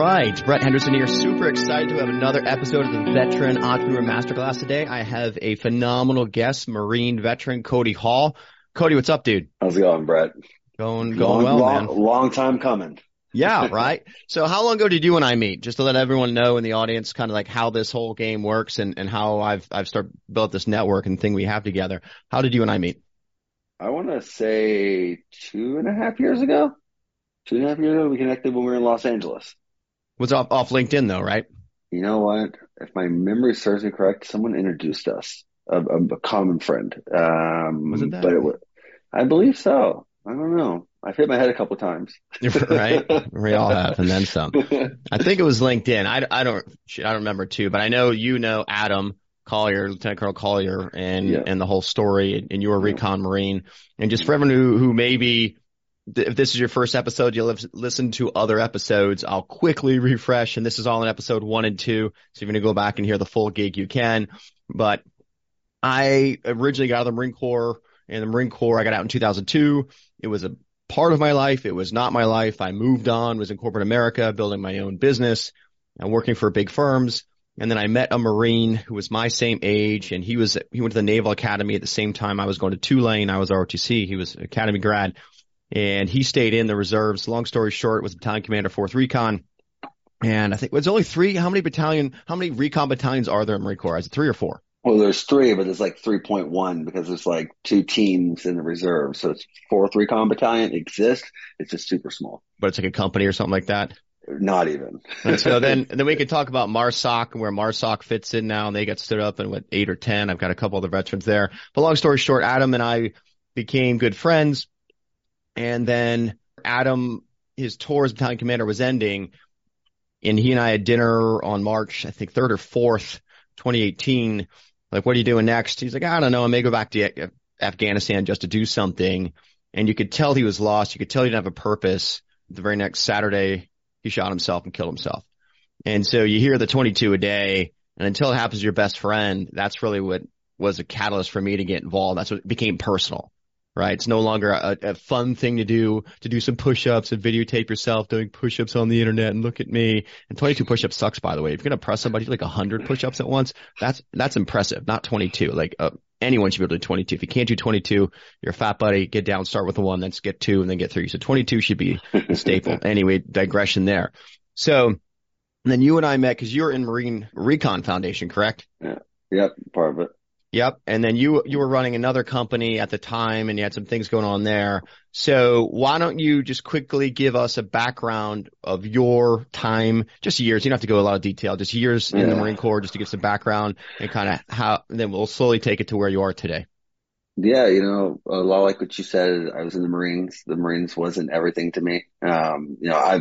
right, Brett Henderson here. Super excited to have another episode of the Veteran Entrepreneur Masterclass today. I have a phenomenal guest, Marine veteran Cody Hall. Cody, what's up, dude? How's it going, Brett? Going well, man. Long time coming. Yeah, right. So how long ago did you and I meet? Just to let everyone know in the audience kind of like how this whole game works and how I've started built this network and thing we have together. How did you and I meet? I want to say 2.5 years ago. 2.5 years ago, we connected when we were in Los Angeles. Was off LinkedIn though, right? You know what? If my memory serves me correct, someone introduced us, a common friend. Was it that? But I believe so. I don't know. I've hit my head a couple of times. Right? We all have, and then some. I think it was LinkedIn. I don't remember too, but I know Adam Collier, Lieutenant Colonel Collier, and the whole story, and you were a recon Marine. And just for everyone who maybe, if this is your first episode, you'll listen to other episodes. I'll quickly refresh, and this is all in episode 1 and 2. So if you're going to go back and hear the full gig, you can. But I originally got out of the Marine Corps. In the Marine Corps, I got out in 2002. It was a part of my life. It was not my life. I moved on, was in corporate America, building my own business and working for big firms. And then I met a Marine who was my same age, and he went to the Naval Academy at the same time I was going to Tulane. I was ROTC. He was Academy grad, and he stayed in the reserves. Long story short, was battalion commander 4th Recon. And I think it's only 3. How many recon battalions are there in Marine Corps? Is it 3 or 4? Well, there's 3, but there's like 3.1 because there's like 2 teams in the reserve. So it's 4th Recon Battalion exists. It's just super small. But it's like a company or something like that? Not even. And so then we could talk about MARSOC and where MARSOC fits in now. And they got stood up in 8 or 10. I've got a couple other veterans there. But long story short, Adam and I became good friends. And then Adam, his tour as battalion commander was ending. And he and I had dinner on March, I think, 3rd or 4th, 2018. Like, what are you doing next? He's like, I don't know. I may go back to Afghanistan just to do something. And you could tell he was lost. You could tell he didn't have a purpose. The very next Saturday, he shot himself and killed himself. And so you hear the 22 a day. And until it happens to your best friend, that's really what was a catalyst for me to get involved. That's what became personal, right? It's no longer a fun thing to do some push-ups and videotape yourself doing push-ups on the internet and look at me. And 22 push-ups sucks, by the way. If you're going to press somebody like 100 push-ups at once, that's impressive, not 22. Like anyone should be able to do 22. If you can't do 22, you're a fat buddy, get down, start with 1, then get 2, and then get 3. So 22 should be a staple. Anyway, digression there. So then you and I met because you were in Marine Recon Foundation, correct? Yeah. Yep, part of it. Yep. And then you were running another company at the time, and you had some things going on there. So why don't you just quickly give us a background of your time, just years. You don't have to go a lot of detail, just years in the Marine Corps, just to give some background and kind of how, and then we'll slowly take it to where you are today. Yeah. You know, a lot like what you said, I was in the Marines. The Marines wasn't everything to me. I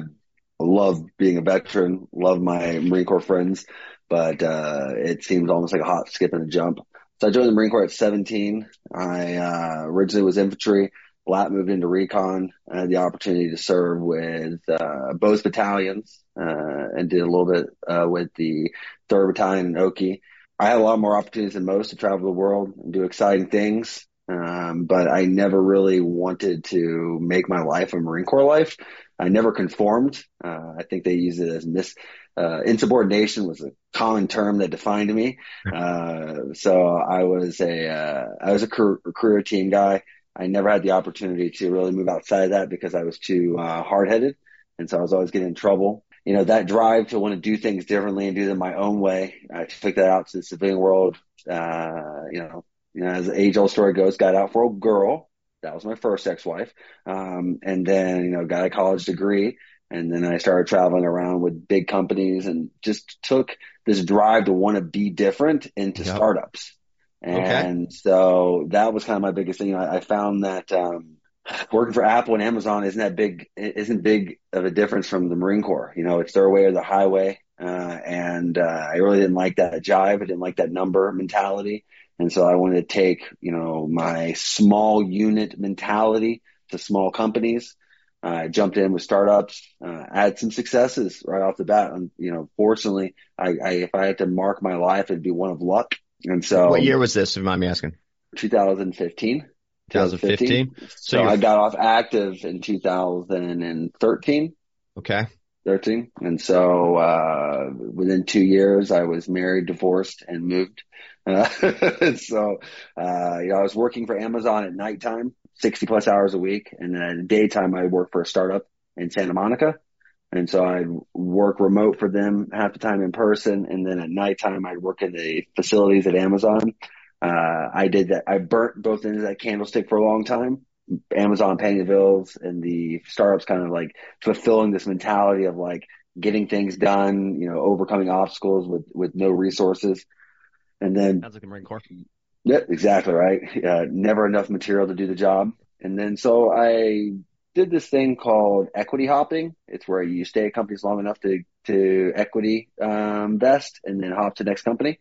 love being a veteran, love my Marine Corps friends, but it seemed almost like a hop, skip, and a jump. So I joined the Marine Corps at 17. I originally was infantry, moved into recon, and had the opportunity to serve with both battalions and did a little bit with the 3rd Battalion in Oki. I had a lot more opportunities than most to travel the world and do exciting things, but I never really wanted to make my life a Marine Corps life. I never conformed. I think they use it as insubordination was a common term that defined me. So I was a career team guy. I never had the opportunity to really move outside of that because I was too hard-headed. And so I was always getting in trouble. You know, that drive to want to do things differently and do them my own way, I took that out to the civilian world. As the age-old story goes, got out for a girl. That was my first ex-wife. And then, got a college degree. And then I started traveling around with big companies and just took this drive to want to be different into startups. And so that was kind of my biggest thing. I found that working for Apple and Amazon isn't big of a difference from the Marine Corps. It's their way or the highway. I really didn't like that jive. I didn't like that number mentality. And so I wanted to take, my small unit mentality to small companies. I jumped in with startups, had some successes right off the bat. And, fortunately, if I had to mark my life, it'd be one of luck. And so, what year was this, if you mind me asking? 2015. So I got off active in 2013. Okay. 13. And so within 2 years, I was married, divorced, and moved. So I was working for Amazon at nighttime, 60-plus hours a week. And then at daytime, I worked for a startup in Santa Monica. And so I'd work remote for them half the time in person. And then at nighttime, I'd work in the facilities at Amazon. I did that. I burnt both ends of that candlestick for a long time. Amazon paying the bills and the startups kind of like fulfilling this mentality of like getting things done, you know, overcoming obstacles with no resources. And then sounds like the Marine Corps. Yeah, exactly right. Never enough material to do the job. And then so I did this thing called equity hopping. It's where you stay at companies long enough to equity vest and then hop to the next company.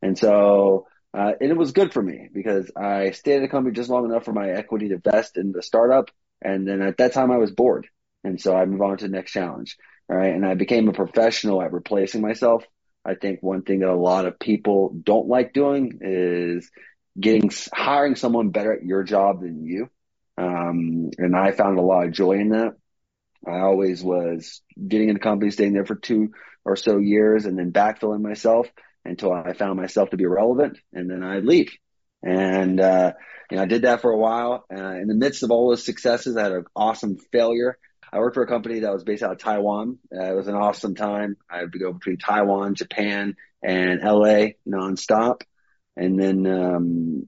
And so and it was good for me because I stayed at a company just long enough for my equity to vest in the startup. And then at that time I was bored. And so I moved on to the next challenge. All right. And I became a professional at replacing myself. I think one thing that a lot of people don't like doing is hiring someone better at your job than you. And I found a lot of joy in that. I always was getting into companies, staying there for 2 or so years and then backfilling myself until I found myself to be irrelevant, and then I'd leave. And I did that for a while. In the midst of all those successes, I had an awesome failure. I worked for a company that was based out of Taiwan. It was an awesome time. I had to go between Taiwan, Japan, and LA nonstop. And then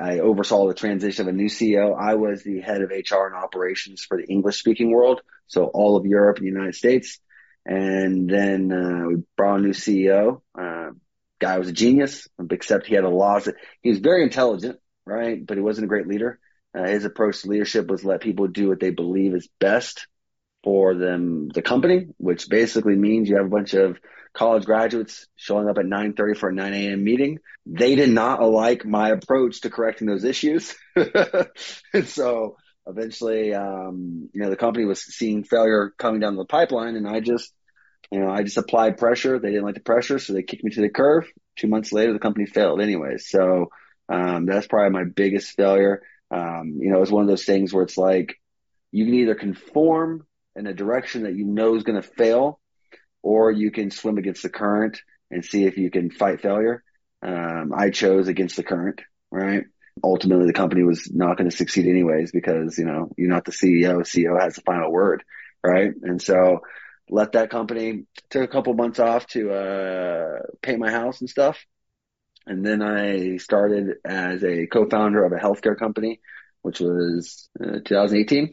I oversaw the transition of a new CEO. I was the head of HR and operations for the English-speaking world, so all of Europe and the United States. And then we brought a new CEO. Guy was a genius, except he had a loss. He was very intelligent, right? But he wasn't a great leader. His approach to leadership was let people do what they believe is best for them, the company, which basically means you have a bunch of college graduates showing up at 9:30 for a 9 a.m. meeting. They did not like my approach to correcting those issues. And so eventually, the company was seeing failure coming down the pipeline, and I just applied pressure. They didn't like the pressure, so they kicked me to the curb. 2 months later, the company failed anyway. So that's probably my biggest failure. It's one of those things where it's like you can either conform in a direction that you know is going to fail, or you can swim against the current and see if you can fight failure. I chose against the current, right? Ultimately, the company was not going to succeed anyways because, you're not the CEO. CEO has the final word, right? And so left that company, took a couple months off to paint my house and stuff. And then I started as a co-founder of a healthcare company, which was 2018.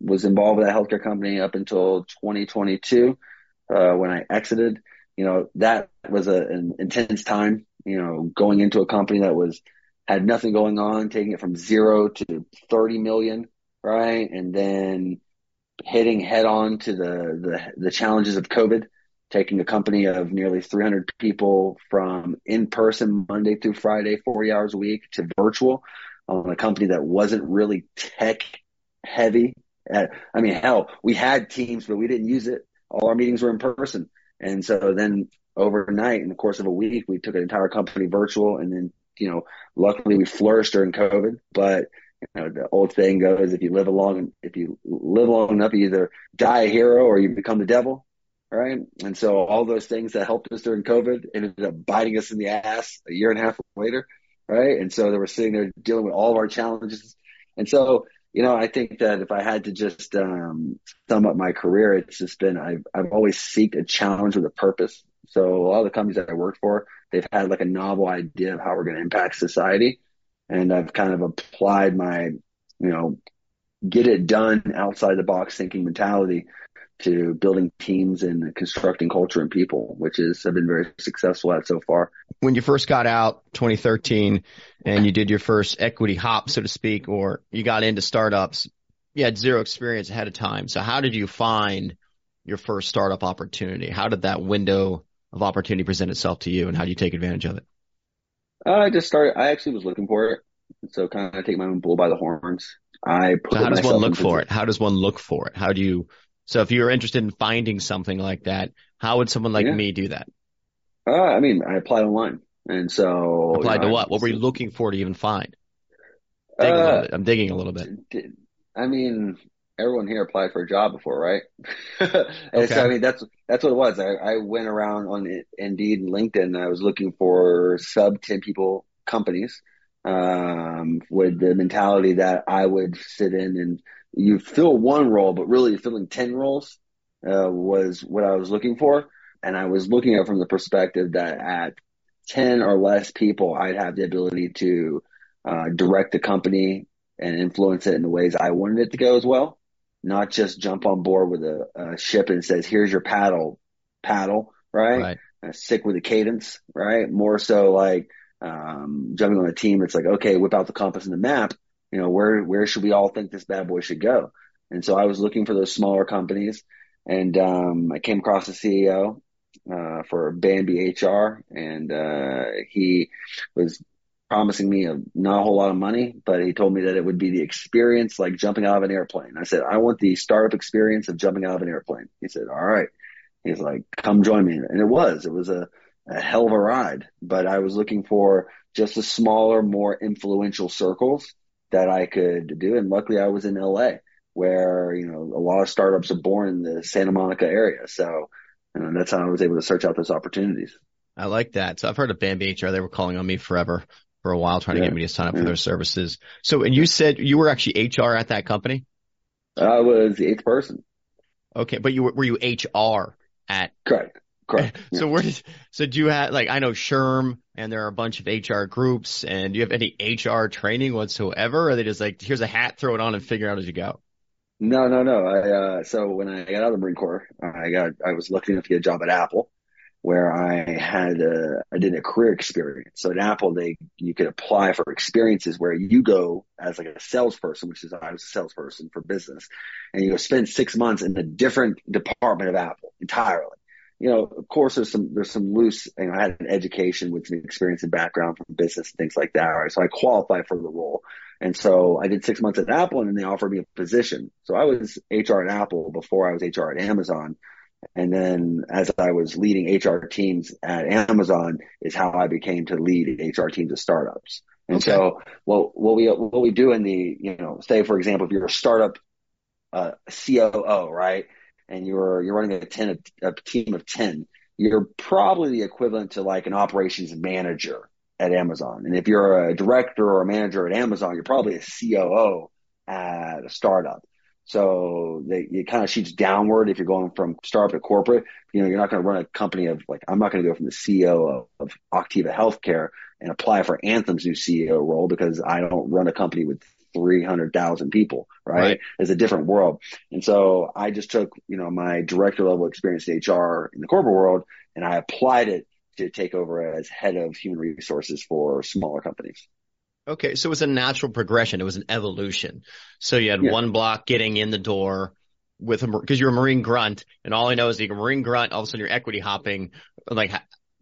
Was involved with that healthcare company up until 2022 when I exited. That was an intense time, going into a company that had nothing going on, taking it from zero to 30 million, right? And then hitting head on to the challenges of COVID, taking a company of nearly 300 people from in-person Monday through Friday, 40 hours a week, to virtual on a company that wasn't really tech heavy. We had Teams, but we didn't use it. All our meetings were in person. And so then overnight, in the course of a week, we took an entire company virtual. And then, luckily we flourished during COVID, but the old saying goes, if you live long enough, you either die a hero or you become the devil, right? And so all those things that helped us during COVID ended up biting us in the ass a year and a half later, right? And so they were sitting there dealing with all of our challenges. And so, I think that if I had to just sum up my career, it's just been I've always seeked a challenge with a purpose. So a lot of the companies that I worked for, they've had like a novel idea of how we're going to impact society. And I've kind of applied my, get it done outside the box thinking mentality to building teams and constructing culture and people, which I've been very successful at so far. When you first got out 2013 and you did your first equity hop, so to speak, or you got into startups, you had zero experience ahead of time. So how did you find your first startup opportunity? How did that window of opportunity present itself to you, and how do you take advantage of it? I actually was looking for it. So kind of take my own bull by the horns. How does one look for it? How does one look for it? So if you're interested in finding something like that, how would someone like me do that? I applied online. And so applied to what? What were you looking for to even find? I'm digging a little bit. everyone here applied for a job before, right? So, I mean, that's what it was. I went around on Indeed and LinkedIn, and I was looking for sub-10-people companies with the mentality that I would sit in, and you fill one role, but really filling 10 roles was what I was looking for. And I was looking at it from the perspective that at 10 or less people, I'd have the ability to direct the company and influence it in the ways I wanted it to go as well. Not just jump on board with a ship and says, here's your paddle, right? Stick with the cadence, right? More so like jumping on a team. It's like, okay, whip out the compass and the map. You know, where should we all think this bad boy should go? And so I was looking for those smaller companies, and I came across the CEO for Bambi HR, and he was promising me not a whole lot of money, but he told me that it would be the experience like jumping out of an airplane. I said, I want the startup experience of jumping out of an airplane. He said, all right. He's like, come join me. And it was a hell of a ride, but I was looking for just the smaller, more influential circles that I could do. And luckily I was in LA, where, you know, a lot of startups are born in the Santa Monica area. So, you know, that's how I was able to search out those opportunities. I like that. So I've heard of Bambi HR. They were calling on me for a while, trying to get me to sign up for their services. So, and you said you were actually HR at that company? I was the eighth person. Okay. But were you HR at? Correct. Yeah. So do you have, like, I know SHRM, and there are a bunch of HR groups, and do you have any HR training whatsoever? Or are they just like, here's a hat, throw it on and figure out as you go? No. So when I got out of the Marine Corps, I was lucky enough to get a job at Apple, where I did a career experience. So at Apple, you could apply for experiences where you go as like a salesperson, which is, I was a salesperson for business, and you go spend 6 months in a different department of Apple entirely. You know, of course, there's some loose, and I had an education with an experience and background from business and things like that. Right? So I qualified for the role. And so I did 6 months at Apple, and then they offered me a position. So I was HR at Apple before I was HR at Amazon. And then as I was leading HR teams at Amazon is how I became to lead HR teams at startups. And so what we do in the, you know, say, for example, if you're a startup COO, right? And you're running a team of 10, you're probably the equivalent to like an operations manager at Amazon. And if you're a director or a manager at Amazon, you're probably a COO at a startup. So it kind of shoots downward if you're going from startup to corporate. You know, you're not going to run a company of, like, I'm not going to go from the CEO of Octiva Healthcare and apply for Anthem's new CEO role because I don't run a company with 300,000 people, right? It's a different world. And so I just took, you know, my director level experience in HR in the corporate world, and I applied it to take over as head of human resources for smaller companies. Okay. So it was a natural progression. It was an evolution. So you had one block getting in the door with because you're a Marine grunt, and all I know is you're a Marine grunt. All of a sudden you're equity hopping. Like,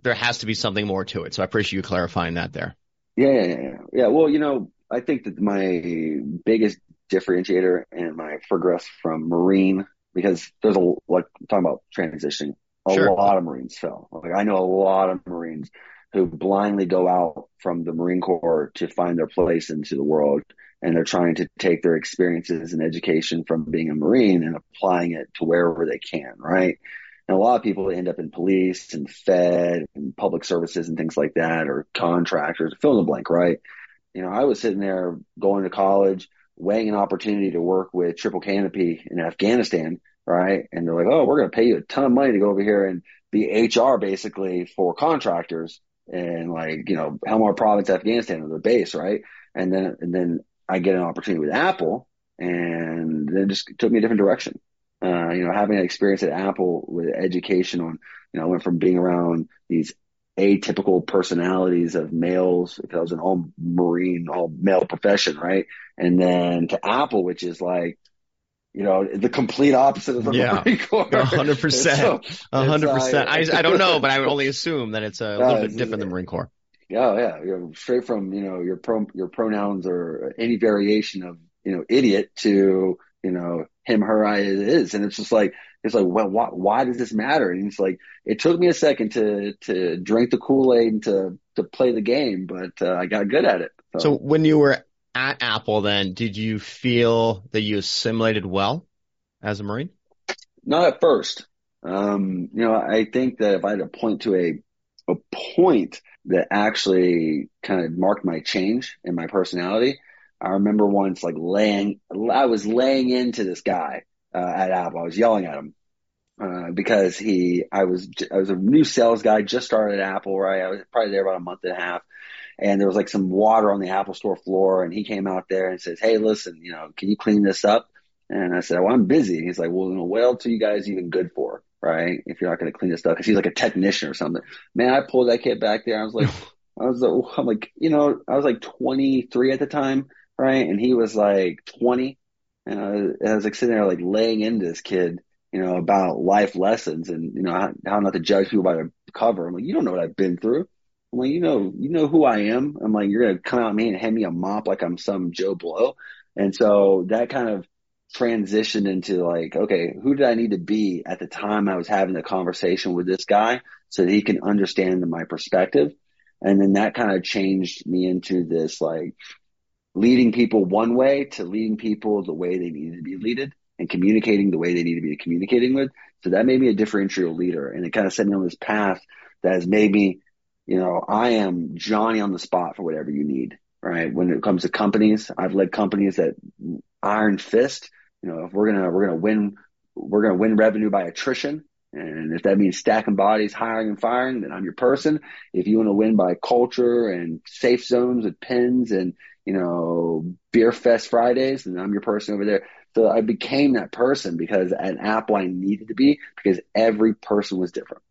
there has to be something more to it. So I appreciate you clarifying that there. Yeah. Well, you know, I think that my biggest differentiator and my progress from Marine, because there's talking about transitioning, a lot of Marines fell. Like, I know a lot of Marines who blindly go out from the Marine Corps to find their place into the world. And they're trying to take their experiences and education from being a Marine and applying it to wherever they can, right? And a lot of people end up in police and Fed and public services and things like that, or contractors, fill in the blank, right? You know, I was sitting there going to college, weighing an opportunity to work with Triple Canopy in Afghanistan, right? And they're like, oh, we're going to pay you a ton of money to go over here and be HR basically for contractors in, like, you know, Helmand Province, Afghanistan, or their base, right? And then I get an opportunity with Apple, and then it just took me a different direction. You know, having an experience at Apple with education on, you know, I went from being around these atypical personalities of males, because I was an all Marine, all male profession, right? And then to Apple, which is like, you know, the complete opposite of the Marine Corps. 100%. 100%. I don't know, but I would only assume that it's a little bit different than Marine Corps. Yeah. You're straight from, you know, your pronouns or any variation of, you know, idiot to, you know, him, her, I, it is. And it's just like, well, why does this matter? And it's like, it took me a second to drink the Kool-Aid and to play the game, but I got good at it. So when you were at Apple then, did you feel that you assimilated well? as a Marine? Not at first. I think that if I had to point to a point that actually kind of marked my change in my personality, I remember once I was laying into this guy at Apple. I was yelling at him because I was a new sales guy, just started at Apple, right? I was probably there about a month and a half. And there was like some water on the Apple store floor. And he came out there and says, "Hey, listen, can you clean this up?" And I said, "Well, I'm busy." And he's like, "Well, what else are you guys even good for, right? If you're not going to clean this stuff," because he's like a technician or something. Man, I pulled that kid back there. I was like 23 at the time, right? And he was like 20, and I was like sitting there like laying into this kid, about life lessons and how not to judge people by their cover. I'm like, "You don't know what I've been through." I'm like, you know who I am. I'm like, "You're gonna come at me and hand me a mop like I'm some Joe Blow." And so that kind of transitioned into like, okay, who did I need to be at the time I was having the conversation with this guy so that he can understand my perspective? And then that kind of changed me into this like leading people one way to leading people the way they needed to be leaded and communicating the way they need to be communicating with. So that made me a differential leader, and it kind of set me on this path that has made me, I am Johnny on the spot for whatever you need, right? When it comes to companies, I've led companies that iron fist. If we're gonna win revenue by attrition, and if that means stacking bodies, hiring and firing, then I'm your person. If you want to win by culture and safe zones and pins and beer fest Fridays, then I'm your person over there. So I became that person because at Apple I needed to be, because every person was different,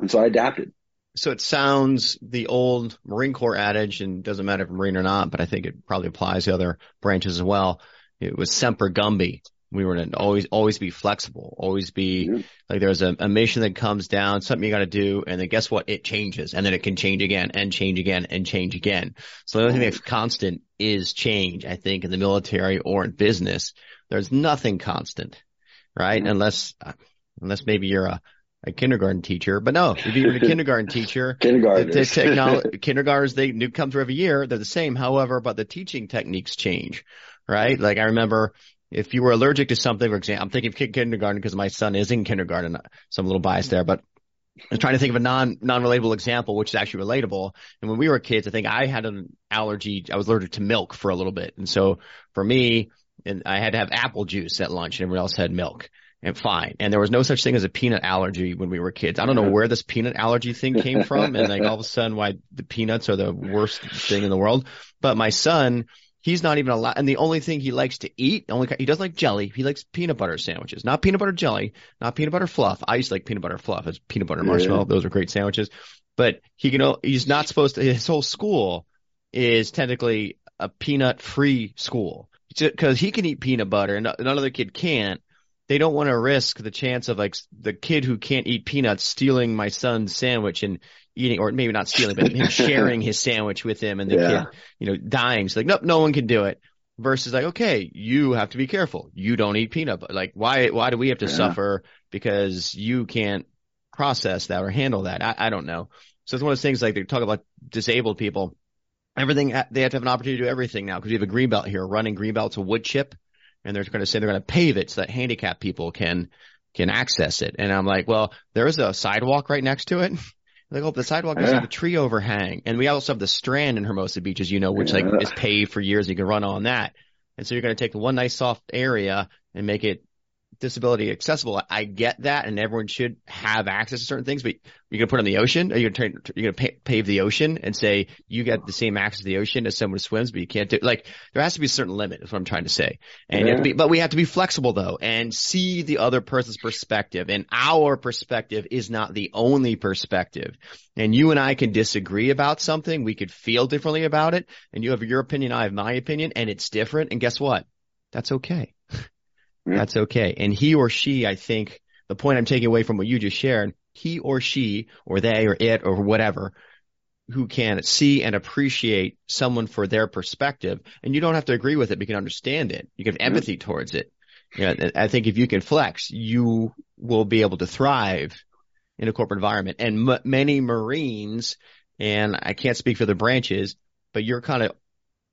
and so I adapted. So it sounds the old Marine Corps adage, and doesn't matter if Marine or not, but I think it probably applies to other branches as well. It was Semper Gumby. We were to always be flexible, always be like there's a mission that comes down, something you got to do. And then guess what? It changes, and then it can change again and change again and change again. So the only thing that's constant is change. I think in the military or in business, there's nothing constant, right? Unless maybe you're a kindergarten teacher, but no, if you were a kindergarten teacher, kindergartners, they new comes every year. They're the same. However, but the teaching techniques change. Right? Like I remember if you were allergic to something, for example, I'm thinking of kindergarten because my son is in kindergarten, so I'm a little biased there, but I was trying to think of a non-relatable example, which is actually relatable. And when we were kids, I think I had an allergy. I was allergic to milk for a little bit. And so for me, and I had to have apple juice at lunch and everyone else had milk. And fine. And there was no such thing as a peanut allergy when we were kids. I don't know where this peanut allergy thing came from. And like all of a sudden why the peanuts are the worst thing in the world. But my son, he's not even allowed, and the only thing he likes to eat, he doesn't like jelly. He likes peanut butter sandwiches, not peanut butter jelly, not peanut butter fluff. I used to like peanut butter fluff. It's peanut butter marshmallow. Those are great sandwiches. But he's not supposed to. His whole school is technically a peanut-free school because he can eat peanut butter and another kid can't. They don't want to risk the chance of like the kid who can't eat peanuts stealing my son's sandwich and eating, or maybe not stealing, but him sharing his sandwich with him and the kid, dying. So like, nope, no one can do it. Versus like, okay, you have to be careful. You don't eat peanut butter. Like, why do we have to suffer because you can't process that or handle that? I don't know. So it's one of those things like they talk about disabled people. Everything they have to have an opportunity to do everything now because we have a green belt here. Running green belt's a wood chip. And they're going to say they're going to pave it so that handicapped people can access it. And I'm like, well, there is a sidewalk right next to it. Like, oh, the sidewalk doesn't have a tree overhang. And we also have the Strand in Hermosa Beach, as you know, which like is paved for years. You can run on that. And so you're going to take the one nice soft area and make it disability accessible. I get that, and everyone should have access to certain things. But you're going to put it on the ocean. Are you going to pave the ocean and say you get the same access to the ocean as someone who swims, but you can't do it? Like there has to be a certain limit is what I'm trying to say. And you have to be, but we have to be flexible though and see the other person's perspective. And our perspective is not the only perspective. And you and I can disagree about something. We could feel differently about it. And you have your opinion, I have my opinion, and it's different. And guess what? That's okay. That's okay. And he or she, I think the point I'm taking away from what you just shared, he or she or they or it or whatever who can see and appreciate someone for their perspective. And you don't have to agree with it, but you can understand it. You can have empathy towards it. I think if you can flex, you will be able to thrive in a corporate environment. And many Marines, and I can't speak for the branches, but you're kind of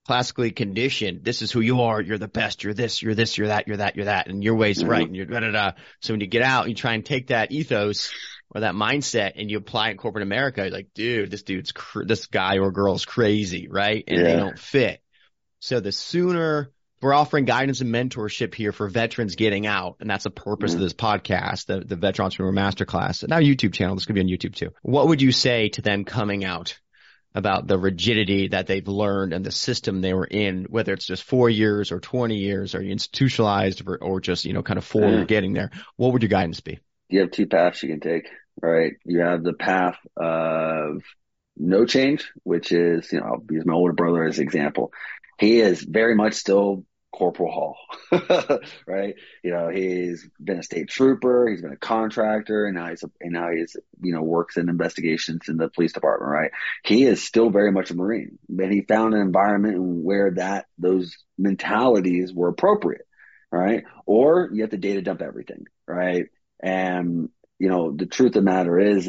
classically conditioned. This is who you are. You're the best. You're this, you're this, you're that, you're that, you're that. And your way's right. And you're da, da, da. So when you get out, you try and take that ethos or that mindset and you apply it in corporate America. You're like, dude, this guy or girl's crazy. Right. And they don't fit. So the sooner we're offering guidance and mentorship here for veterans getting out. And that's the purpose of this podcast, the Veteran Entrepreneur Masterclass, and our YouTube channel. This could be on YouTube too. What would you say to them coming out about the rigidity that they've learned and the system they were in, whether it's just 4 years or 20 years or institutionalized or just, you know, kind of forward getting there? What would your guidance be? You have two paths you can take, right? You have the path of no change, which is, you know, I'll use my older brother as an example. He is very much still Corporal Hall, right? You know, he's been a state trooper, he's been a contractor, and now he's you know, works in investigations in the police department, right? He is still very much a Marine, and he found an environment where those mentalities were appropriate, right? Or you have to data dump everything, right? And you know, the truth of the matter is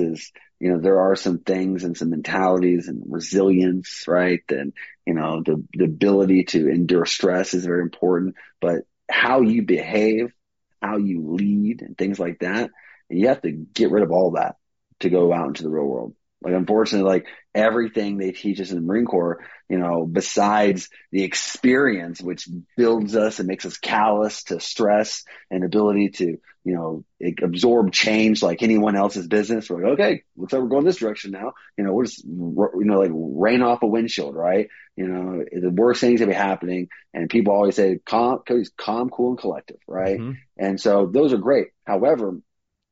you know, there are some things and some mentalities and resilience, right? And, you know, the ability to endure stress is very important, but how you behave, how you lead and things like that, and you have to get rid of all that to go out into the real world. Like, unfortunately, like everything they teach us in the Marine Corps, you know, besides the experience, which builds us and makes us callous to stress and ability to, you know, absorb change like anyone else's business. We're like, okay, looks like we're going this direction now. You know, we're just, you know, like rain off a windshield, right? You know, the worst things that be happening. And people always say, Cody's calm, cool, and collective, right? Mm-hmm. And so those are great. However,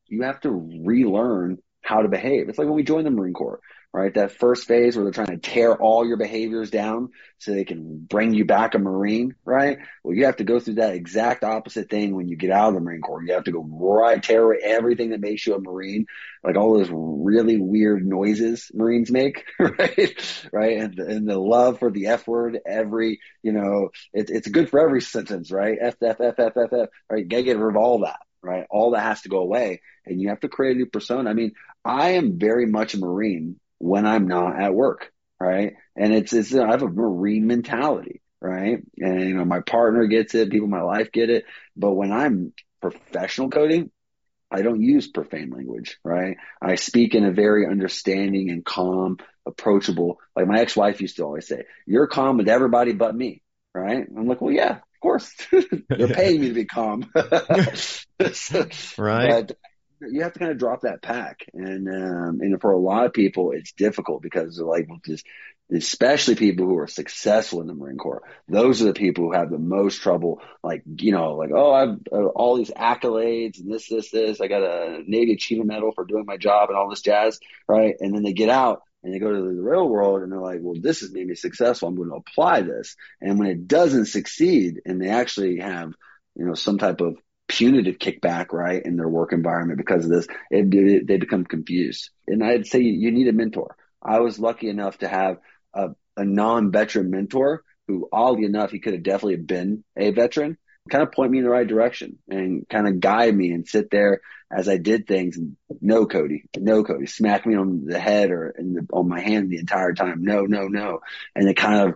you have to relearn how to behave. It's like when we joined the Marine Corps, right? That first phase where they're trying to tear all your behaviors down so they can bring you back a Marine, right? Well, you have to go through that exact opposite thing when you get out of the Marine Corps. You have to go tear away everything that makes you a Marine, like all those really weird noises Marines make, right? Right? And the love for the F word, every, you know, it's good for every sentence, right? F, F, F, F, F, F, right? You gotta get rid of all that, right? All that has to go away, and you have to create a new persona. I mean, I am very much a Marine when I'm not at work, right? And it's I have a Marine mentality, right? And, you know, my partner gets it, people in my life get it. But when I'm professional coding, I don't use profane language, right? I speak in a very understanding and calm, approachable, like my ex-wife used to always say, you're calm with everybody but me, right? I'm like, well, yeah, of course. You're paying me to be calm. Right. But you have to kind of drop that pack. And for a lot of people, it's difficult because they're like, especially people who are successful in the Marine Corps. Those are the people who have the most trouble. Like, you know, like, oh, I've all these accolades and this. I got a Navy Achievement Medal for doing my job and all this jazz. Right. And then they get out and they go to the real world and they're like, well, this has made me successful. I'm going to apply this. And when it doesn't succeed and they actually have, you know, some type of punitive kickback, right, in their work environment because of this, they become confused. And I'd say you need a mentor. I was lucky enough to have a non-veteran mentor who, oddly enough, he could have definitely been a veteran, kind of point me in the right direction and kind of guide me and sit there as I did things. And, no, Cody, smack me on the head or on my hand the entire time. No. And it kind of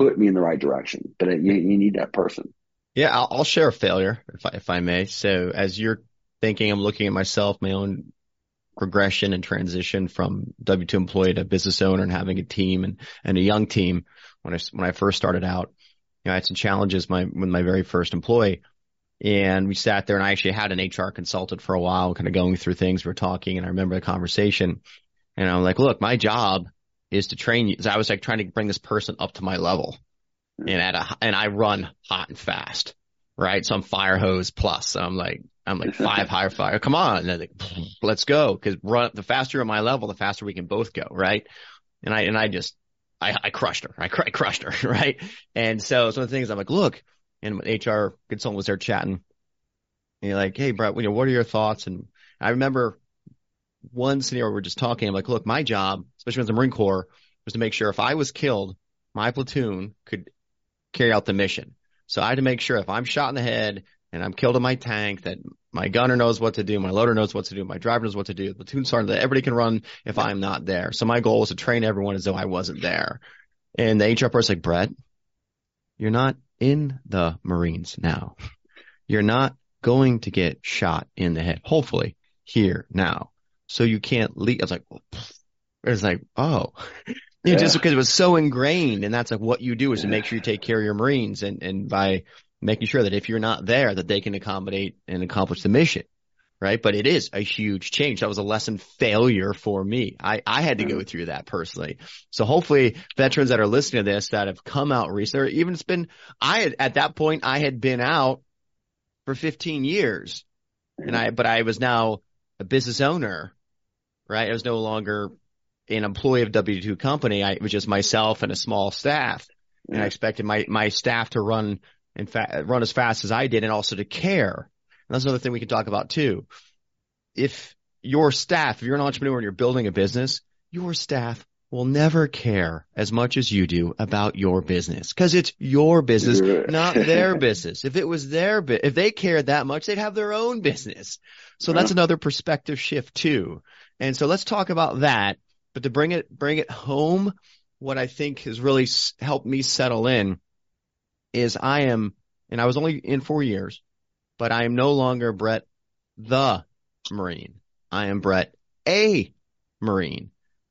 put me in the right direction. But you need that person. Yeah, I'll share a failure if I may. So as you're thinking, I'm looking at myself, my own progression and transition from W-2 employee to business owner and having a team and a young team. When I first started out, you know, I had some challenges with my very first employee, and we sat there and I actually had an HR consultant for a while, kind of going through things. We were talking and I remember the conversation and I'm like, look, my job is to train you. So I was like trying to bring this person up to my level. And I run hot and fast, right? So I'm fire hose plus. So I'm like five higher fire. Come on. And they're like, let's go. Cause the faster at my level, the faster we can both go. Right. And I crushed her. I crushed her. Right. And so some of the things I'm like, look, and HR consultant was there chatting and you're like, hey, Brett, you know, what are your thoughts? And I remember one scenario we were just talking. I'm like, look, my job, especially with the Marine Corps, was to make sure if I was killed, my platoon could carry out the mission. So I had to make sure if I'm shot in the head and I'm killed in my tank that my gunner knows what to do, my loader knows what to do, my driver knows what to do, the platoon sergeant, that everybody can run if I'm not there. So my goal was to train everyone as though I wasn't there. And the HR person was like, Brett, You're not in the Marines now. You're not going to get shot in the head, hopefully, here now. So you can't leave. It's like, yeah. Just because it was so ingrained, and that's like what you do is to make sure you take care of your Marines, and by making sure that if you're not there, that they can accommodate and accomplish the mission, right? But it is a huge change. That was a lesson failure for me. I had to go through that personally. So hopefully veterans that are listening to this that have come out recently, or even it's been, at that point, I had been out for 15 years, and but I was now a business owner, right? I was no longer an employee of W2 company. It was just myself and a small staff, and I expected my staff to run as fast as I did, and also to care. And that's another thing we can talk about too. If your staff, if you're an entrepreneur and you're building a business, your staff will never care as much as you do about your business, because it's your business, not their business. If it was if they cared that much, they'd have their own business. So that's another perspective shift too. And so let's talk about that. But to bring it home, what I think has really helped me settle in is I was only in 4 years, but I am no longer Brett the Marine. I am Brett a Marine,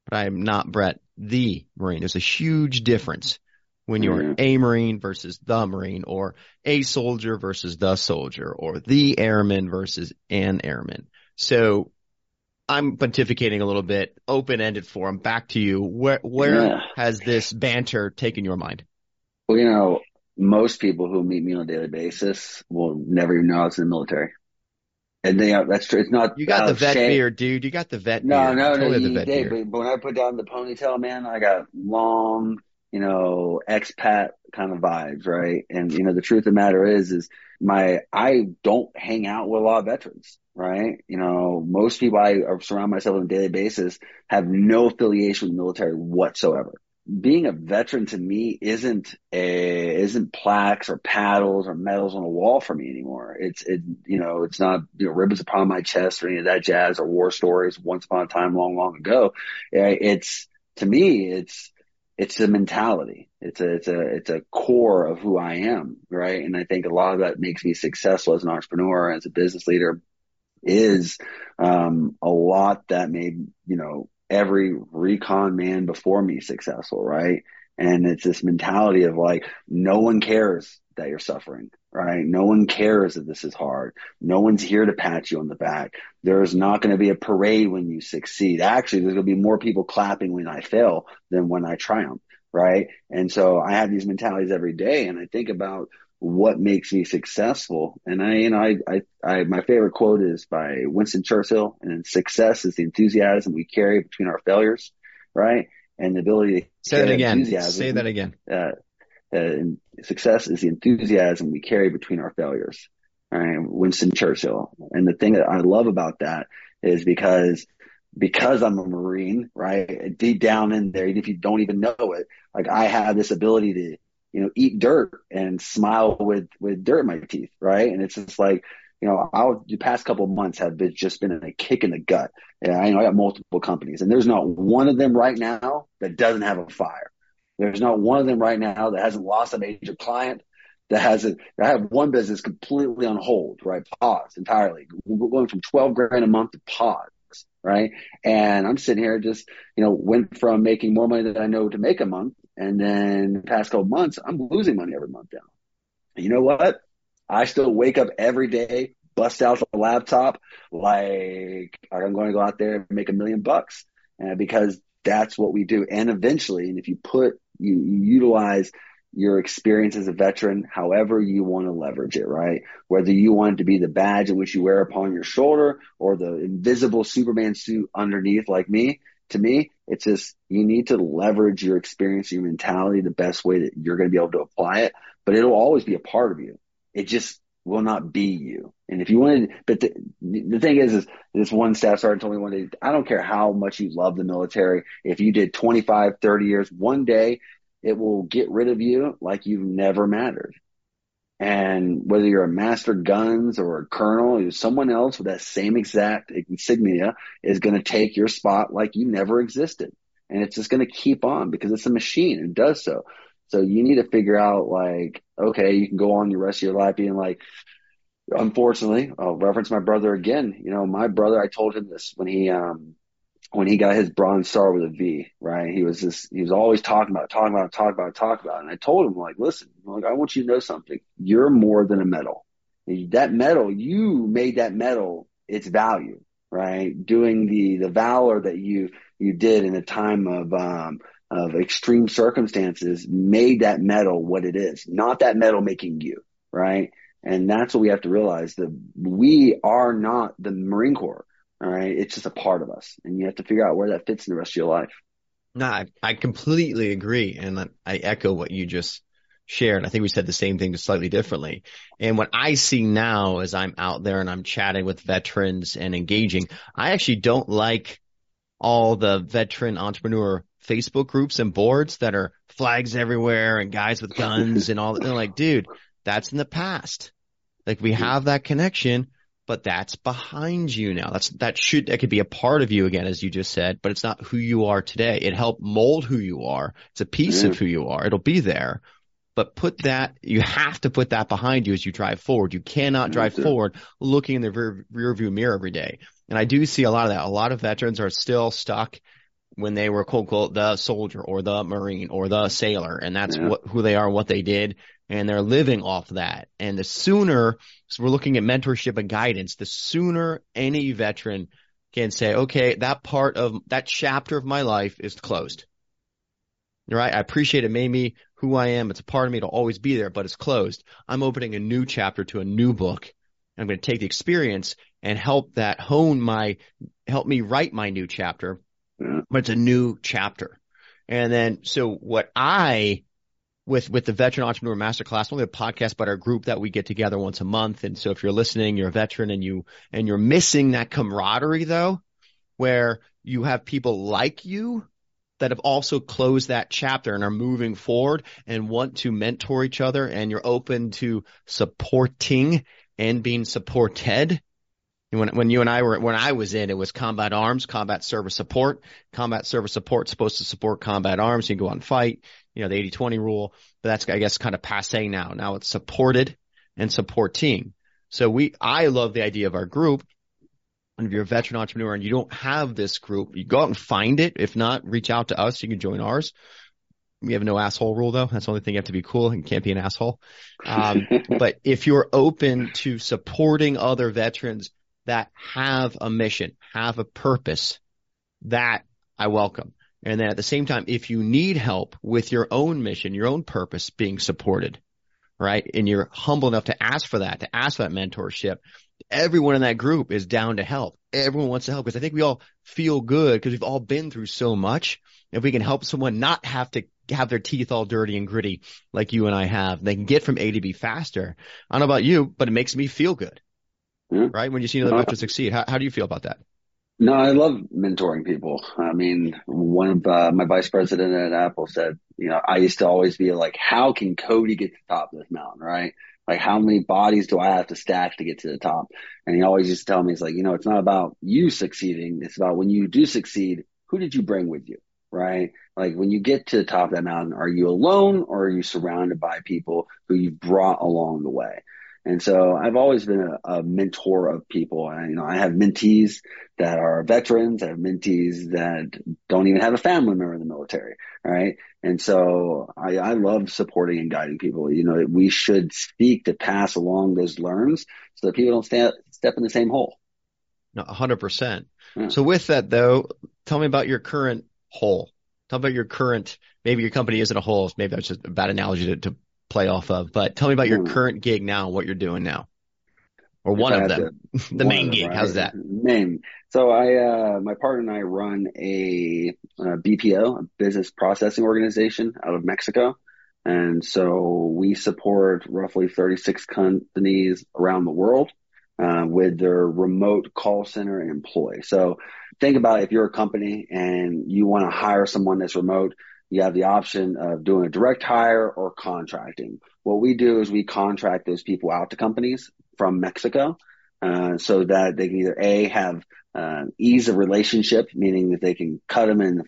but I am not Brett the Marine. There's a huge difference when you're a Marine versus the Marine, or a soldier versus the soldier, or the airman versus an airman. So I'm pontificating a little bit, open-ended forum. Back to you. Where has this banter taken your mind? Well, you know, most people who meet me on a daily basis will never even know I was in the military. And that's true. It's not. You got the vet beard, dude. You got the vet beard. No, but when I put down the ponytail, man, I got long, you know, expat kind of vibes, right? And, you know, the truth of the matter is I don't hang out with a lot of veterans, right? You know, most people I surround myself on a daily basis have no affiliation with the military whatsoever. Being a veteran to me isn't plaques or paddles or medals on a wall for me anymore. It's not, you know, ribbons upon my chest or any of that jazz, or war stories once upon a time long ago. It's a mentality. It's a core of who I am, right? And I think a lot of that makes me successful as an entrepreneur, as a business leader, is a lot that made, you know, every recon man before me successful, right? And it's this mentality of like, no one cares that you're suffering, right? No one cares that this is hard. No one's here to pat you on the back. There's not going to be a parade when you succeed. Actually, there's going to be more people clapping when I fail than when I triumph, right? And so I have these mentalities every day, and I think about what makes me successful. And I my favorite quote is by Winston Churchill, and success is the enthusiasm we carry between our failures, right? And the ability to say that again. Success is the enthusiasm we carry between our failures, right? Winston Churchill. And the thing that I love about that is because I'm a Marine, right? Deep down in there, even if you don't even know it, like I have this ability to, you know, eat dirt and smile with dirt in my teeth, right? And it's just like, you know, the past couple of months have just been a kick in the gut. And I got multiple companies, and there's not one of them right now that doesn't have a fire. There's not one of them right now that hasn't lost a major client, I have one business completely on hold, right? Paused entirely. We're going from $12,000 a month to pause, right? And I'm sitting here just, you know, went from making more money than I know to make a month. And then the past couple months, I'm losing money every month now. And you know what? I still wake up every day, bust out the laptop, like I'm going to go out there and make $1 million, because that's what we do. And eventually, and if you utilize your experience as a veteran, however you want to leverage it, right? Whether you want it to be the badge in which you wear upon your shoulder, or the invisible Superman suit underneath like me, to me, it's just, you need to leverage your experience, your mentality, the best way that you're going to be able to apply it, but it'll always be a part of you. It just will not be you. And if you wanted, but the thing is this one staff sergeant told me one day, I don't care how much you love the military. If you did 25, 30 years, one day it will get rid of you like you've never mattered. And whether you're a master guns or a colonel, someone else with that same exact insignia is going to take your spot like you never existed. And it's just going to keep on because it's a machine and does so. So you need to figure out, like, okay, you can go on the rest of your life being like, unfortunately, I'll reference my brother again. You know, my brother, I told him this when he got his Bronze Star with a V, right? He was always talking about it. And I told him, like, listen, I want you to know something. You're more than a medal. That medal, you made that medal its value, right? Doing the valor that you did in a time of extreme circumstances made that medal what it is, not that medal making you, right? And that's what we have to realize, that we are not the Marine Corps. All right. It's just a part of us, and you have to figure out where that fits in the rest of your life. No, I completely agree. And I echo what you just shared. I think we said the same thing, just slightly differently. And what I see now as I'm out there and I'm chatting with veterans and engaging, I actually don't like all the veteran entrepreneur Facebook groups and boards that are flags everywhere and guys with guns and all that. They're like, dude, that's in the past. Like, we have that connection, but that's behind you now. That could be a part of you again, as you just said, but it's not who you are today. It helped mold who you are. It's a piece of who you are. It'll be there, but you have to put that behind you as you drive forward. You cannot drive forward looking in the rearview mirror every day. And I do see a lot of that. A lot of veterans are still stuck when they were, quote unquote, the soldier or the Marine or the sailor. And that's who they are, what they did. And they're living off that. And the sooner, so we're looking at mentorship and guidance, the sooner any veteran can say, okay, that part of that chapter of my life is closed. Right? I appreciate it made me who I am. It's a part of me to always be there, but it's closed. I'm opening a new chapter to a new book. I'm going to take the experience and help me write my new chapter. But it's a new chapter. And then, so what I, with the Veteran Entrepreneur Masterclass, only a podcast, but our group that we get together once a month. And so if you're listening, you're a veteran and you're missing that camaraderie though, where you have people like you that have also closed that chapter and are moving forward and want to mentor each other. And you're open to supporting and being supported. When you and I were, when I was in, it was combat arms, combat service support. Combat service support supposed to support combat arms. You can go out and fight, the 80-20 rule, but that's, I guess, kind of passe now. Now it's supported and supporting. So I love the idea of our group. And if you're a veteran entrepreneur and you don't have this group, you go out and find it. If not, reach out to us. You can join ours. We have no asshole rule though. That's the only thing. You have to be cool and can't be an asshole. But if you're open to supporting other veterans that have a mission, have a purpose, that I welcome. And then at the same time, if you need help with your own mission, your own purpose being supported, right? And you're humble enough to ask for that mentorship, everyone in that group is down to help. Everyone wants to help because I think we all feel good because we've all been through so much. If we can help someone not have to have their teeth all dirty and gritty like you and I have, they can get from A to B faster. I don't know about you, but it makes me feel good. Right? When you see another veteran succeed, how do you feel about that? No, I love mentoring people. I mean, one of my vice president at Apple said, I used to always be like, how can Cody get to the top of this mountain, right? Like, how many bodies do I have to stack to get to the top? And he always used to tell me, he's like, it's not about you succeeding. It's about when you do succeed, who did you bring with you, right? Like, when you get to the top of that mountain, are you alone or are you surrounded by people who you brought along the way? And so I've always been a mentor of people. And, I have mentees that are veterans. I have mentees that don't even have a family member in the military. Right. And so I love supporting and guiding people. We should seek to pass along those learns so that people don't step in the same hole. No, 100%. Yeah. So with that though, tell me about your current hole. Tell me about your current, maybe your company isn't a hole. Maybe that's just a bad analogy to play off of, but tell me about your current gig now, what you're doing now, or one of them, the main gig. Right? How's that? So I, my partner and I run a BPO, a business processing organization out of Mexico. And so we support roughly 36 companies around the world with their remote call center and employee. So think about if you're a company and you want to hire someone that's remote, you have the option of doing a direct hire or contracting. What we do is we contract those people out to companies from Mexico so that they can either A, have ease of relationship, meaning that they can cut them and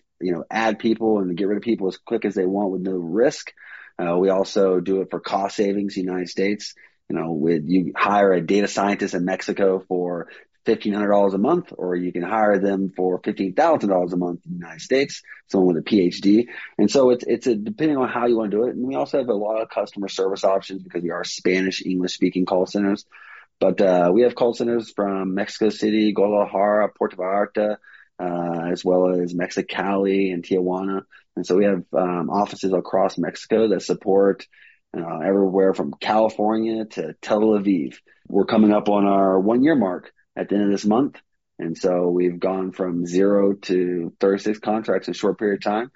add people and get rid of people as quick as they want with no risk. We also do it for cost savings in the United States. You know, you hire a data scientist in Mexico for $1,500 a month, or you can hire them for $15,000 a month in the United States, someone with a PhD. And so it's depending on how you want to do it. And we also have a lot of customer service options because we are Spanish, English-speaking call centers. But we have call centers from Mexico City, Guadalajara, Puerto Vallarta, as well as Mexicali and Tijuana. And so we have offices across Mexico that support everywhere from California to Tel Aviv. We're coming up on our 1 year mark at the end of this month. And so we've gone from 0 to 36 contracts in a short period of time.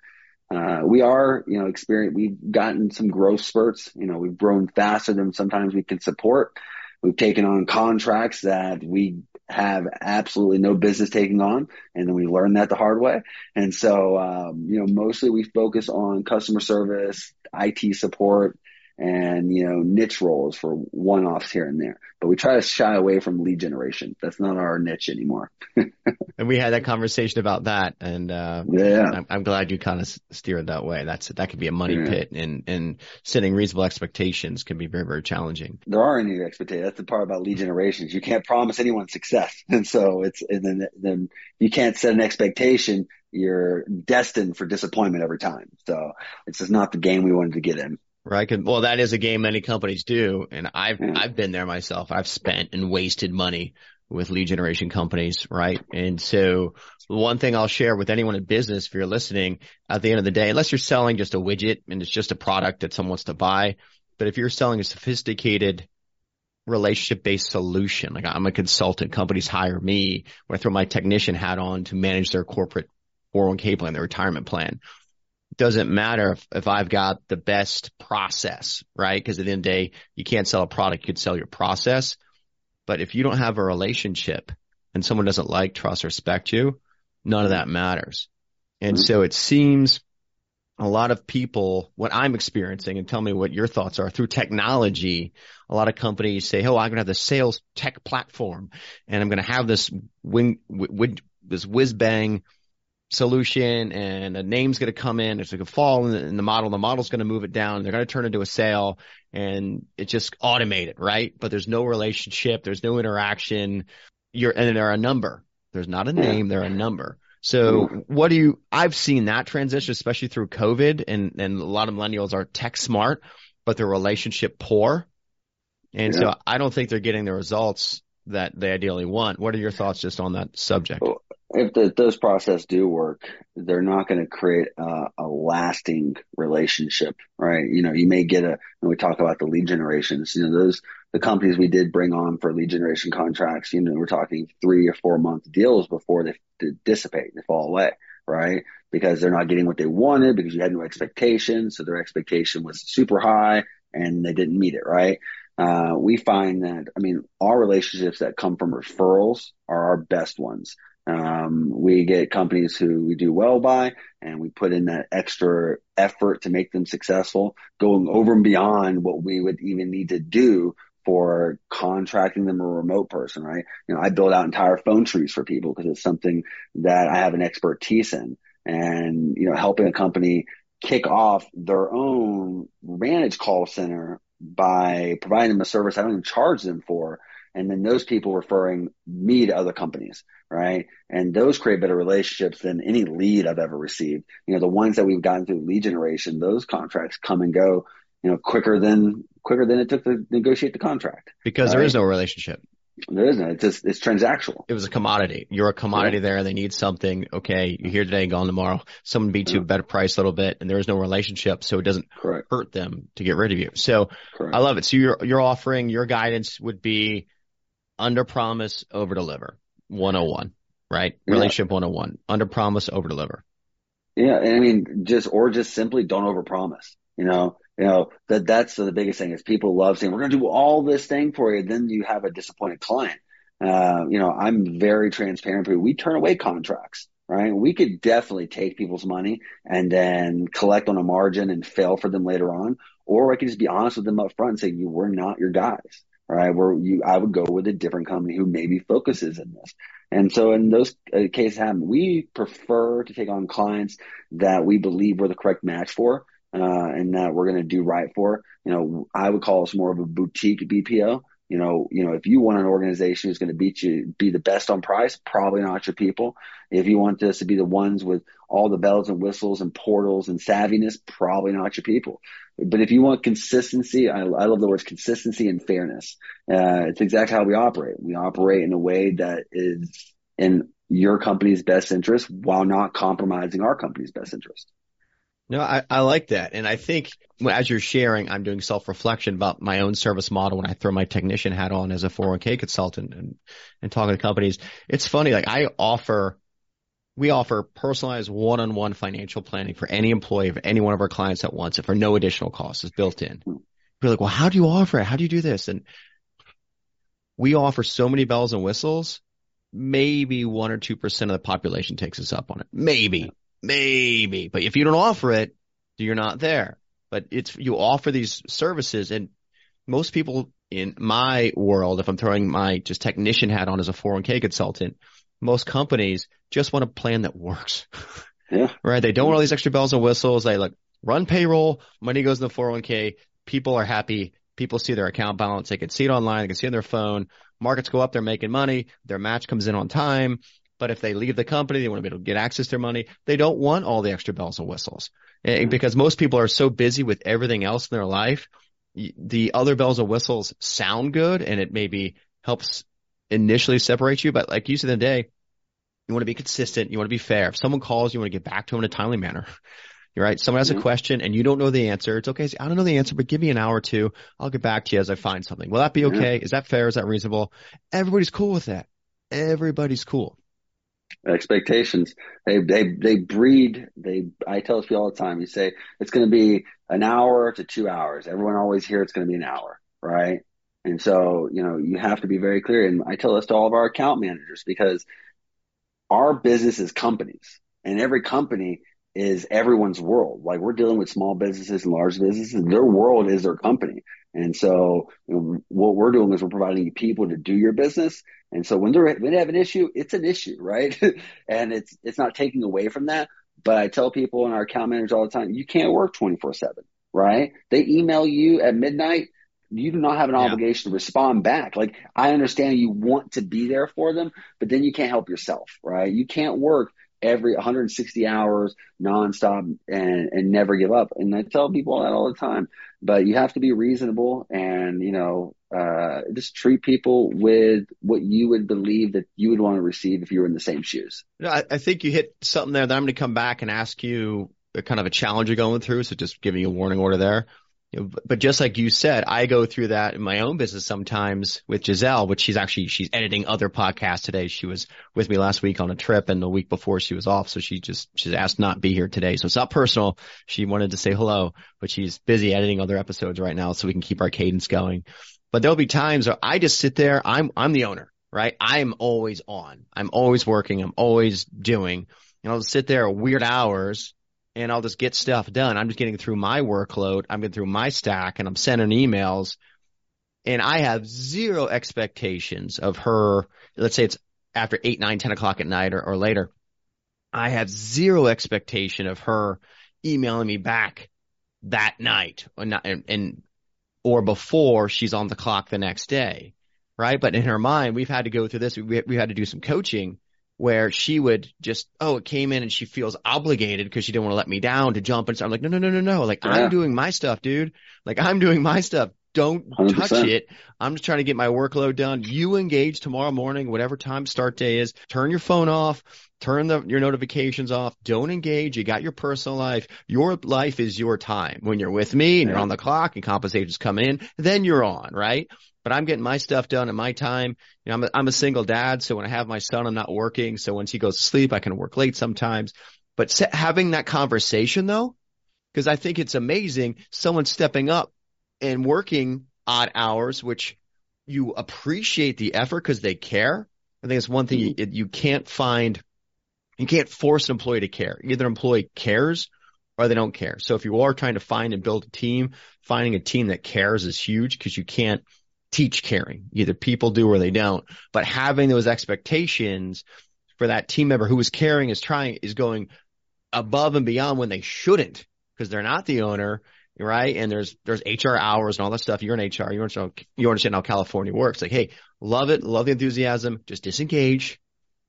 We are, we've gotten some growth spurts. We've grown faster than sometimes we can support. We've taken on contracts that we have absolutely no business taking on. And then we learned that the hard way. And so, mostly we focus on customer service, IT support, and, niche roles for one-offs here and there. But we try to shy away from lead generation. That's not our niche anymore. And we had that conversation about that. And I'm glad you kind of steered that way. That could be a money pit. And setting reasonable expectations can be very, very challenging. There are any expectations. That's the part about lead generations. You can't promise anyone success. And so then you can't set an expectation. You're destined for disappointment every time. So it's just not the game we wanted to get in. Right. Well, that is a game many companies do. And I've been there myself. I've spent and wasted money with lead generation companies. Right. And so one thing I'll share with anyone in business, if you're listening, at the end of the day, unless you're selling just a widget and it's just a product that someone wants to buy. But if you're selling a sophisticated relationship-based solution, like I'm a consultant, companies hire me when I throw my technician hat on to manage their corporate 401k plan, their retirement plan. Doesn't matter if I've got the best process, right? Because at the end of the day, you can't sell a product, you could sell your process. But if you don't have a relationship and someone doesn't like, trust, respect you, none of that matters. And so it seems a lot of people, what I'm experiencing, and tell me what your thoughts are, through technology, a lot of companies say, oh, I'm going to have the sales tech platform and I'm going to have this whiz-bang solution, and a name's going to come in. It's going to fall in the model. The model's going to move it down. They're going to turn into a sale, and it's just automated, right? But there's no relationship. There's no interaction. And they're a number. There's not a name. They're a number. So I've seen that transition, especially through COVID, and a lot of millennials are tech smart, but they're relationship poor. And so I don't think they're getting the results that they ideally want. What are your thoughts just on that subject? If those processes do work, they're not going to create a lasting relationship, right? You may get when we talk about the lead generations, the companies we did bring on for lead generation contracts, we're talking 3 or 4 month deals before they dissipate, they fall away, right? Because they're not getting what they wanted because you had no expectation. So their expectation was super high and they didn't meet it, right? We find that, our relationships that come from referrals are our best ones. We get companies who we do well by, and we put in that extra effort to make them successful, going over and beyond what we would even need to do for contracting them a remote person, right? I build out entire phone trees for people because it's something that I have an expertise in, and, helping a company kick off their own managed call center by providing them a service I don't even charge them for. And then those people referring me to other companies, right? And those create better relationships than any lead I've ever received. The ones that we've gotten through lead generation, those contracts come and go, quicker than it took to negotiate the contract. Because there is no relationship. There isn't. It's transactual. It was a commodity. You're a commodity there. They need something. Okay. You're here today, gone tomorrow. Someone beat you a better price a little bit, and there is no relationship. So it doesn't hurt them to get rid of you. So I love it. So you're offering, your guidance would be, under promise, over deliver 101, right? Relationship 101, under promise, over deliver. Yeah. And just simply don't over promise, that's the biggest thing is people love saying, we're going to do all this thing for you. Then you have a disappointed client. I'm very transparent. We turn away contracts, right? We could definitely take people's money and then collect on a margin and fail for them later on. Or I could just be honest with them up front and say, you were not your guys. Right, I would go with a different company who maybe focuses in this. And so in those cases happen, we prefer to take on clients that we believe we're the correct match for, and that we're going to do right for. You know, I would call us more of a boutique BPO. You know, if you want an organization who's going to beat you, be the best on price, probably not your people. If you want this to be the ones with all the bells and whistles and portals and savviness, probably not your people. But if you want consistency, I love the words consistency and fairness. It's exactly how we operate. We operate in a way that is in your company's best interest while not compromising our company's best interest. No, I like that. And I think as you're sharing, I'm doing self-reflection about my own service model when I throw my technician hat on as a 401k consultant and talking to companies. It's funny. Like we offer personalized one-on-one financial planning for any employee of any one of our clients that wants it for no additional cost. It's built in. We're like, well, how do you offer it? How do you do this? And we offer so many bells and whistles. Maybe 1 or 2% of the population takes us up on it. Maybe, but if you don't offer it, you're not there. But it's, you offer these services, and most people in my world, if I'm throwing my just technician hat on as a 401k consultant, most companies just want a plan that works. Yeah. Right? They don't want all these extra bells and whistles. They like run payroll, money goes in the 401k, people are happy, people see their account balance, they can see it online, they can see it on their phone, markets go up, they're making money, their match comes in on time. But if they leave the company, they want to be able to get access to their money. They don't want all the extra bells and whistles. And because most people are so busy with everything else in their life, the other bells and whistles sound good, and it maybe helps initially separate you. But like you said the other day, you want to be consistent. You want to be fair. If someone calls, you want to get back to them in a timely manner. You're right. Someone has a question and you don't know the answer. It's okay. I don't know the answer, but give me an hour or two. I'll get back to you as I find something. Will that be okay? Is that fair? Is that reasonable? Everybody's cool with that. Everybody's cool. Expectations. They breed. I tell people all the time, you say it's going to be an hour to 2 hours. Everyone always hears it's going to be an hour, right? And so, you know, you have to be very clear. And I tell this to all of our account managers, because our business is companies, and every company is everyone's world. Like, we're dealing with small businesses and large businesses. Their world is their company. And so, you know, what we're doing is we're providing people to do your business. And so when they have an issue, it's an issue, right? And it's not taking away from that. But I tell people and our account managers all the time, you can't work 24/7, right? They email you at midnight. You do not have an obligation to respond back. Like, I understand you want to be there for them, but then you can't help yourself, right? You can't work every 160 hours nonstop and never give up. And I tell people that all the time, but you have to be reasonable and, you know, just treat people with what you would believe that you would want to receive if you were in the same shoes. You know, I think you hit something there that I'm going to come back and ask you kind of a challenge you're going through. So just giving you a warning order there. You know, but just like you said, I go through that in my own business sometimes with Giselle, which she's editing other podcasts today. She was with me last week on a trip, and the week before she was off. So she's asked not be here today. So it's not personal. She wanted to say hello, but she's busy editing other episodes right now so we can keep our cadence going. But there'll be times where I just sit there. I'm the owner, right? I'm always on. I'm always working. I'm always doing, and I'll sit there at weird hours, and I'll just get stuff done. I'm just getting through my workload. I'm getting through my stack, and I'm sending emails, and I have zero expectations of her. Let's say it's after 8, 9, 10 o'clock at night or later. I have zero expectation of her emailing me back that night or before she's on the clock the next day, right? But in her mind, we've had to go through this. We had to do some coaching where she would just, it came in and she feels obligated because she didn't want to let me down to jump. And so I'm like, no. Like, I'm doing my stuff, dude. Like, I'm doing my stuff. Don't 100%. Touch it. I'm just trying to get my workload done. You engage tomorrow morning, whatever time start day is. Turn your phone off. Turn your notifications off. Don't engage. You got your personal life. Your life is your time. When you're with me and you're on the clock and compensation's coming in, then you're on, right? But I'm getting my stuff done in my time. You know, I'm a single dad, so when I have my son, I'm not working. So once he goes to sleep, I can work late sometimes. But having that conversation, though, because I think it's amazing someone stepping up and working odd hours, which you appreciate the effort because they care. I think it's one thing you can't find. You can't force an employee to care. Either an employee cares or they don't care. So if you are trying to find and build a team, finding a team that cares is huge, because you can't teach caring. Either people do or they don't. But having those expectations for that team member who is caring, is going above and beyond when they shouldn't, because they're not the owner, right? And there's HR hours and all that stuff. You're in HR. You understand how California works. Like, hey, love it. Love the enthusiasm. Just disengage.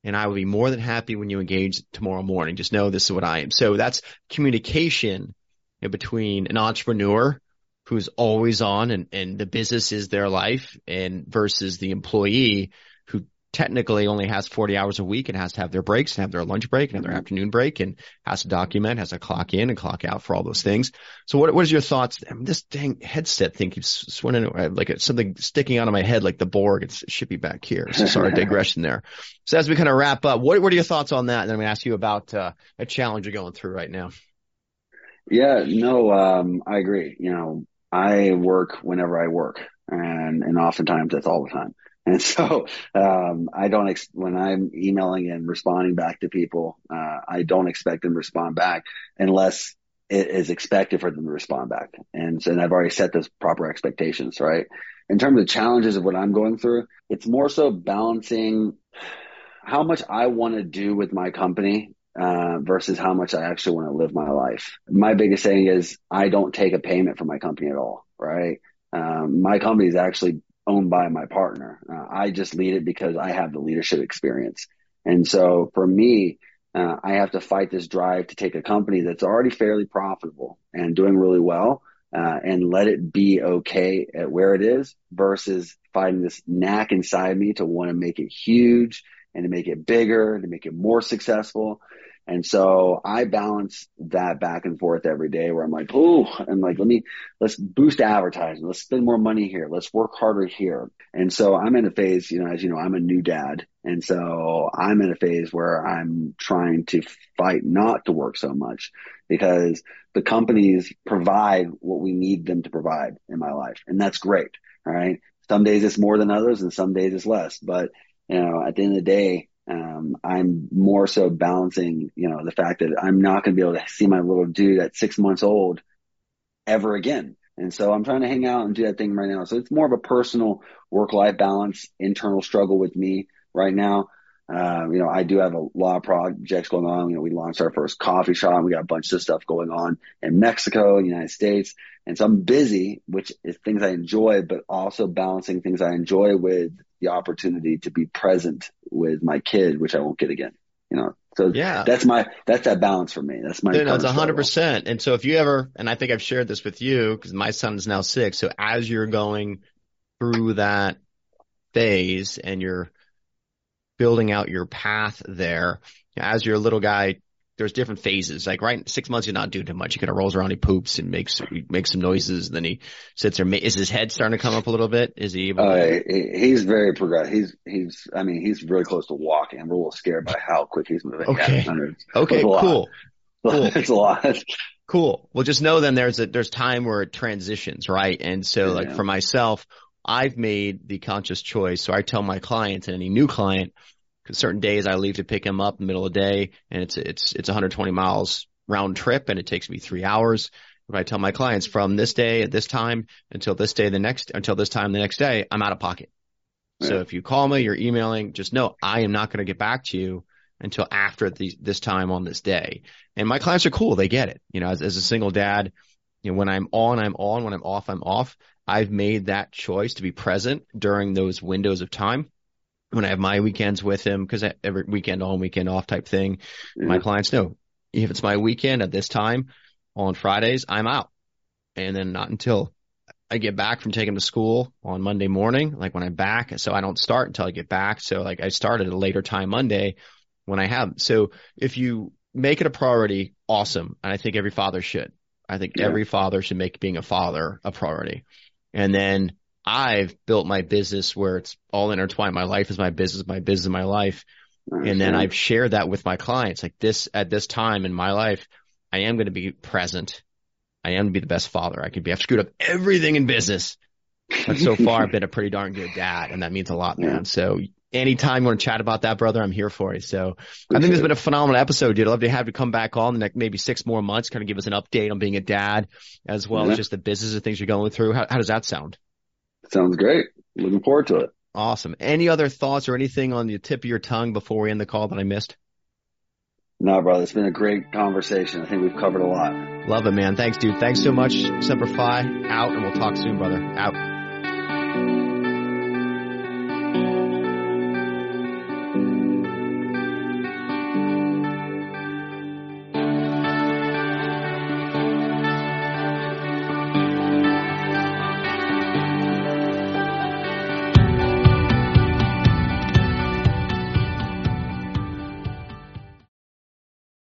And I will be more than happy when you engage tomorrow morning. Just know this is what I am. So that's communication between an entrepreneur who's always on and the business is their life, and versus the employee who technically only has 40 hours a week and has to have their breaks and have their lunch break and have their afternoon break and has to document, has to clock in and clock out for all those things. So what is your thoughts? I mean, this dang headset thing keeps swinging, like something sticking out of my head like the Borg. It should be back here. So sorry, digression there. So as we kind of wrap up, what are your thoughts on that? And then I'm going to ask you about a challenge you're going through right now. Yeah, no, I agree. You know, I work whenever I work, and oftentimes that's all the time. And so, I don't, when I'm emailing and responding back to people, I don't expect them to respond back unless it is expected for them to respond back. And so, and I've already set those proper expectations, right? In terms of challenges of what I'm going through, it's more so balancing how much I want to do with my company versus how much I actually want to live my life. My biggest thing is I don't take a payment from my company at all, right? My company is actually owned by my partner. I just lead it because I have the leadership experience. And so for me, I have to fight this drive to take a company that's already fairly profitable and doing really well and let it be okay at where it is, versus fighting this knack inside me to want to make it huge and to make it bigger, to make it more successful. And so I balance that back and forth every day, where I'm like, oh, I'm like, let's boost advertising. Let's spend more money here. Let's work harder here. And so I'm in a phase, you know, as you know, I'm a new dad. And so I'm in a phase where I'm trying to fight not to work so much, because the companies provide what we need them to provide in my life. And that's great. All right. Some days it's more than others and some days it's less, but you know, at the end of the day, I'm more so balancing, you know, the fact that I'm not going to be able to see my little dude at 6 months old ever again. And so I'm trying to hang out and do that thing right now. So it's more of a personal work-life balance, internal struggle with me right now. You know, I do have a lot of projects going on. You know, we launched our first coffee shop. We got a bunch of stuff going on in Mexico, the United States. And so I'm busy, which is things I enjoy, but also balancing things I enjoy with the opportunity to be present with my kid, which I won't get again, you know? So yeah, that's that balance for me. That's my, it's 100%. And so if you ever, and I think I've shared this with you because my son is now 6. So as you're going through that phase and you're building out your path there, as your little guy, there's different phases. Like right, 6 months, you're not doing too much. He kind of rolls around, he poops and makes some noises, and then he sits there. Is his head starting to come up a little bit? Is he? He's very progressive. He's. I mean, he's really close to walking. I'm a little scared by how quick he's moving. Okay. Okay. Cool. It's a lot. Cool. Well, just know then there's time where it transitions, right? And so like for myself, I've made the conscious choice. So I tell my clients and any new client, because certain days I leave to pick him up in the middle of the day, and it's 120 miles round trip, and it takes me 3 hours. But I tell my clients, from this day at this time until this day the next, until this time the next day, I'm out of pocket. Yeah. So if you call me, you're emailing, just know I am not going to get back to you until after this time on this day. And my clients are cool; they get it. You know, as a single dad, you know, when I'm on, I'm on. When I'm off, I'm off. I've made that choice to be present during those windows of time. When I have my weekends with him, because every weekend on, weekend off type thing, my clients know if it's my weekend at this time on Fridays, I'm out. And then not until I get back from taking him to school on Monday morning, like when I'm back. So I don't start until I get back. So like I start at a later time Monday when I have. So if you make it a priority, awesome. And I think every father should. I think every father should make being a father a priority. And then I've built my business where it's all intertwined. My life is my business is my life. And then I've shared that with my clients. Like this, at this time in my life, I am going to be present. I am going to be the best father I could be. I've screwed up everything in business, but so far I've been a pretty darn good dad. And that means a lot, man. Yeah. So anytime you want to chat about that, brother, I'm here for you. So I think it's been a phenomenal episode, dude. I'd love to have you come back on the next maybe 6 more months, kind of give us an update on being a dad as well as just the business and things you're going through. How does that sound? Sounds great. Looking forward to it. Awesome. Any other thoughts or anything on the tip of your tongue before we end the call that I missed? No, brother, it's been a great conversation. I think we've covered a lot. Love it, man. Thanks, dude. Thanks so much. Semper Fi, out, and we'll talk soon, brother. Out.